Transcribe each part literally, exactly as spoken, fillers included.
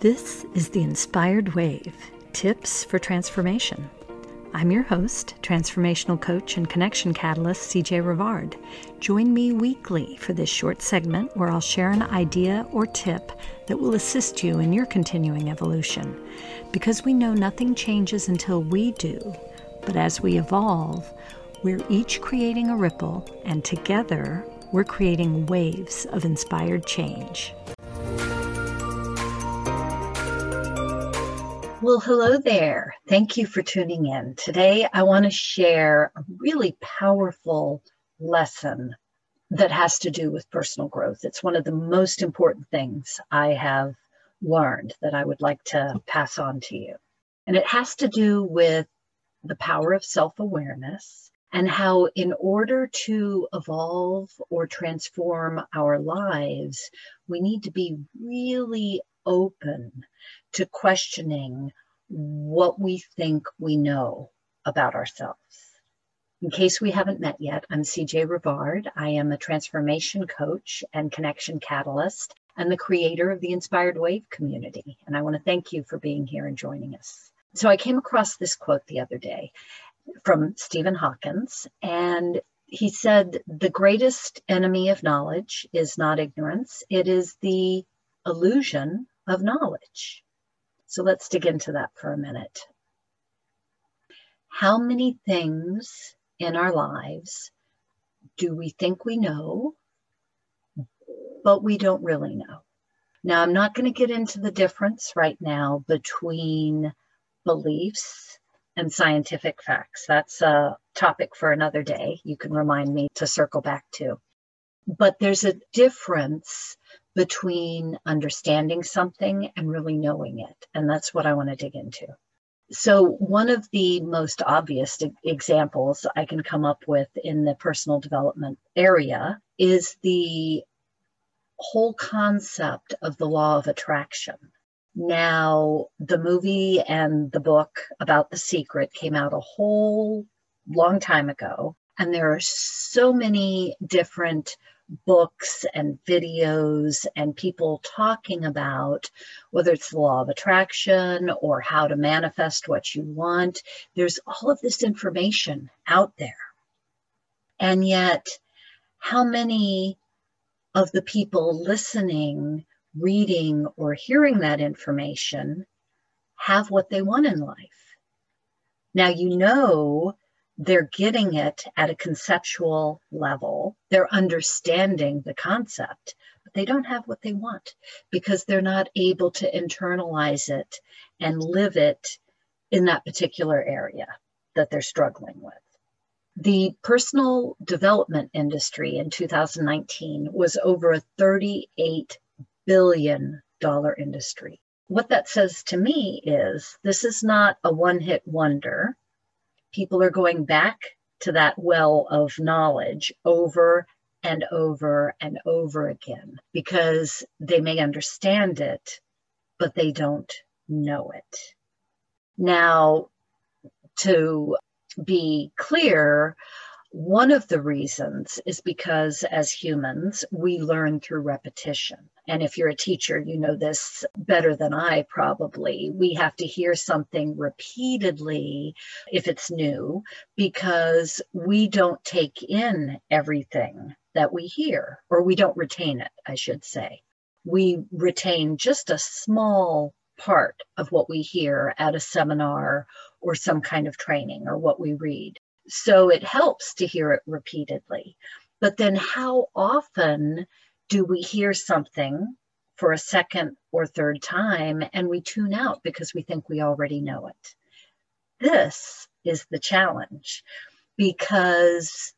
This is the Inspired Wave, Tips for Transformation. I'm your host, transformational coach and connection catalyst, C J Rivard. Join me weekly for this short segment where I'll share an idea or tip that will assist you in your continuing evolution. Because we know nothing changes until we do, but as we evolve, we're each creating a ripple, and together, we're creating waves of inspired change. Well, hello there. Thank you for tuning in. Today, I want to share a really powerful lesson that has to do with personal growth. It's one of the most important things I have learned that I would like to pass on to you. And it has to do with the power of self-awareness and how, in order to evolve or transform our lives, we need to be really open to questioning what we think we know about ourselves. In case we haven't met yet, I'm C J Rivard. I am a transformation coach and connection catalyst and the creator of the Inspired Wave community. And I want to thank you for being here and joining us. So I came across this quote the other day from Stephen Hawkins, and he said, "The greatest enemy of knowledge is not ignorance. It is the illusion of knowledge." So let's dig into that for a minute. How many things in our lives do we think we know, but we don't really know? Now, I'm not going to get into the difference right now between beliefs and scientific facts. That's a topic for another day. You can remind me to circle back to. But there's a difference between understanding something and really knowing it. And that's what I want to dig into. So one of the most obvious examples I can come up with in the personal development area is the whole concept of the law of attraction. Now, the movie and the book about The Secret came out a whole long time ago, and there are so many different books and videos and people talking about whether it's the law of attraction or how to manifest what you want. There's all of this information out there. And yet, how many of the people listening, reading, or hearing that information have what they want in life? Now, you know they're getting it at a conceptual level. They're understanding the concept, but they don't have what they want because they're not able to internalize it and live it in that particular area that they're struggling with. The personal development industry in two thousand nineteen was over a thirty-eight billion dollars industry. What that says to me is this is not a one-hit wonder. People are going back to that well of knowledge over and over and over again because they may understand it, but they don't know it. Now, to be clear, one of the reasons is because as humans, we learn through repetition. And if you're a teacher, you know this better than I probably. We have to hear something repeatedly if it's new, because we don't take in everything that we hear, or we don't retain it, I should say. We retain just a small part of what we hear at a seminar or some kind of training or what we read. So it helps to hear it repeatedly. But then how often do we hear something for a second or third time and we tune out because we think we already know it? This is the challenge, because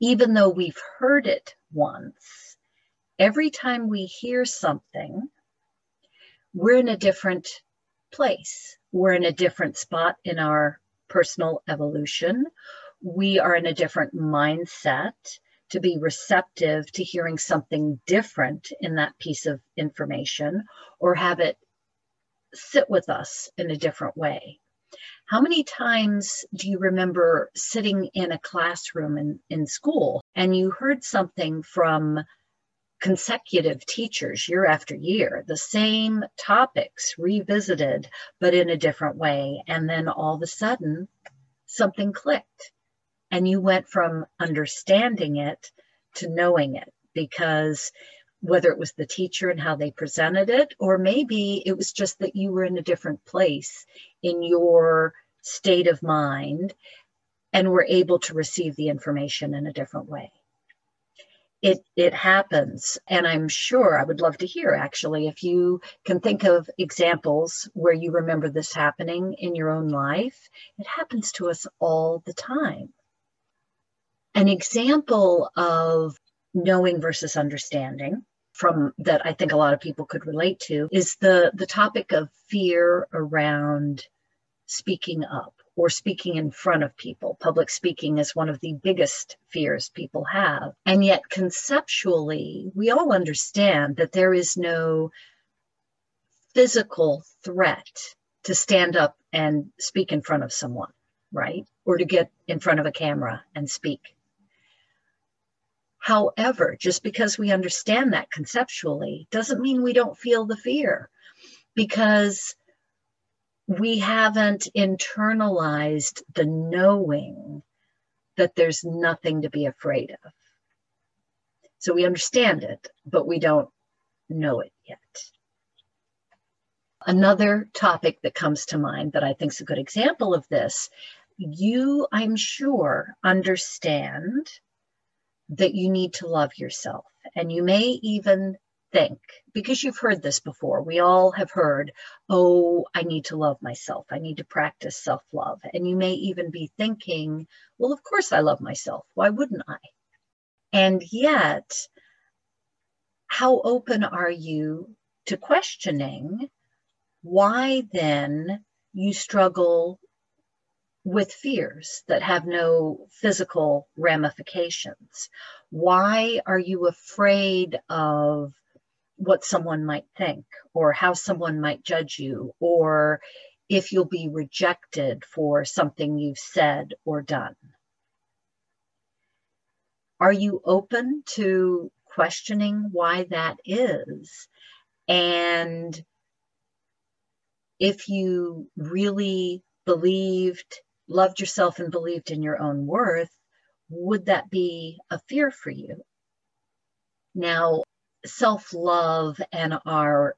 even though we've heard it once, every time we hear something, we're in a different place. We're in a different spot in our personal evolution. We are in a different mindset to be receptive to hearing something different in that piece of information, or have it sit with us in a different way. How many times do you remember sitting in a classroom in, in school and you heard something from consecutive teachers year after year, the same topics revisited, but in a different way. And then all of a sudden, something clicked. And you went from understanding it to knowing it, because whether it was the teacher and how they presented it, or maybe it was just that you were in a different place in your state of mind and were able to receive the information in a different way. It, it happens, and I'm sure I would love to hear, actually, if you can think of examples where you remember this happening in your own life. It happens to us all the time. An example of knowing versus understanding from that I think a lot of people could relate to is the, the topic of fear around speaking up or speaking in front of people. Public speaking is one of the biggest fears people have. And yet conceptually, we all understand that there is no physical threat to stand up and speak in front of someone, right? Or to get in front of a camera and speak. However, just because we understand that conceptually doesn't mean we don't feel the fear, because we haven't internalized the knowing that there's nothing to be afraid of. So we understand it, but we don't know it yet. Another topic that comes to mind that I think is a good example of this, you, I'm sure, understand that you need to love yourself. And you may even think, because you've heard this before, we all have heard, oh, I need to love myself. I need to practice self-love. And you may even be thinking, well, of course I love myself. Why wouldn't I? And yet, how open are you to questioning why then you struggle with fears that have no physical ramifications? Why are you afraid of what someone might think, or how someone might judge you, or if you'll be rejected for something you've said or done? Are you open to questioning why that is? And if you really believed loved yourself and believed in your own worth, would that be a fear for you? Now, self-love and our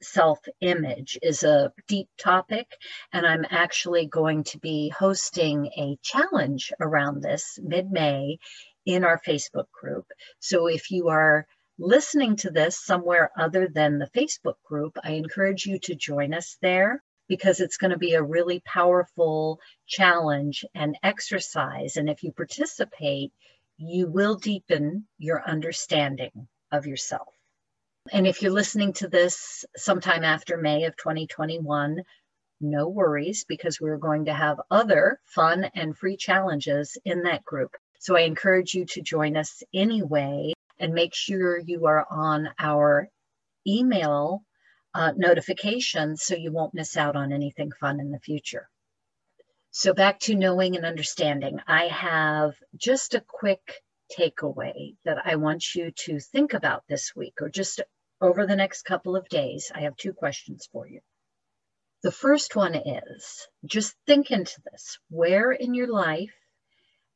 self-image is a deep topic, and I'm actually going to be hosting a challenge around this mid-May in our Facebook group. So if you are listening to this somewhere other than the Facebook group, I encourage you to join us there, because it's going to be a really powerful challenge and exercise. And if you participate, you will deepen your understanding of yourself. And if you're listening to this sometime after May of twenty twenty-one, no worries, because we're going to have other fun and free challenges in that group. So I encourage you to join us anyway, and make sure you are on our email Uh, notifications so you won't miss out on anything fun in the future. So back to knowing and understanding, I have just a quick takeaway that I want you to think about this week, or just over the next couple of days. I have two questions for you. The first one is, just think into this. Where in your life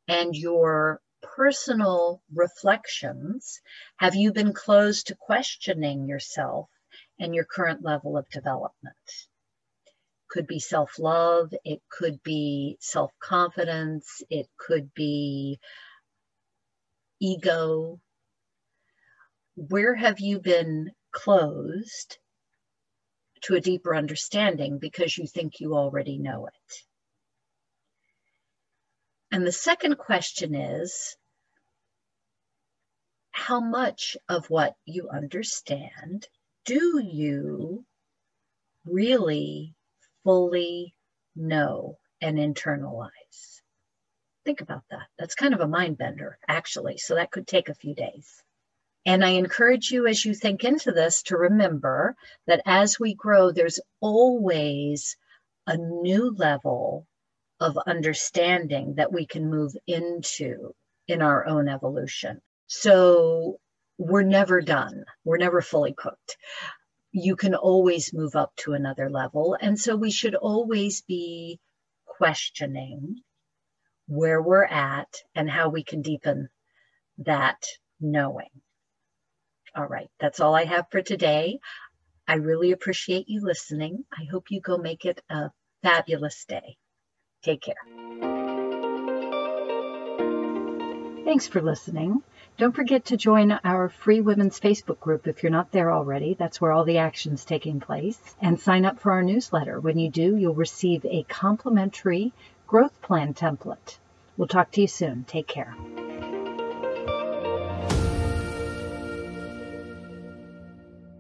and your personal reflections have you been closed to questioning yourself and your current level of development? Could be self-love, it could be self-confidence, it could be ego. Where have you been closed to a deeper understanding because you think you already know it? And the second question is, how much of what you understand do you really fully know and internalize? Think about that. That's kind of a mind bender, actually. So that could take a few days. And I encourage you, as you think into this, to remember that as we grow, there's always a new level of understanding that we can move into in our own evolution. So we're never done. We're never fully cooked. You can always move up to another level. And so we should always be questioning where we're at and how we can deepen that knowing. All right, that's all I have for today. I really appreciate you listening. I hope you go make it a fabulous day. Take care. Thanks for listening. Don't forget to join our Free Women's Facebook group if you're not there already. That's where all the action's taking place. And sign up for our newsletter. When you do, you'll receive a complimentary growth plan template. We'll talk to you soon. Take care.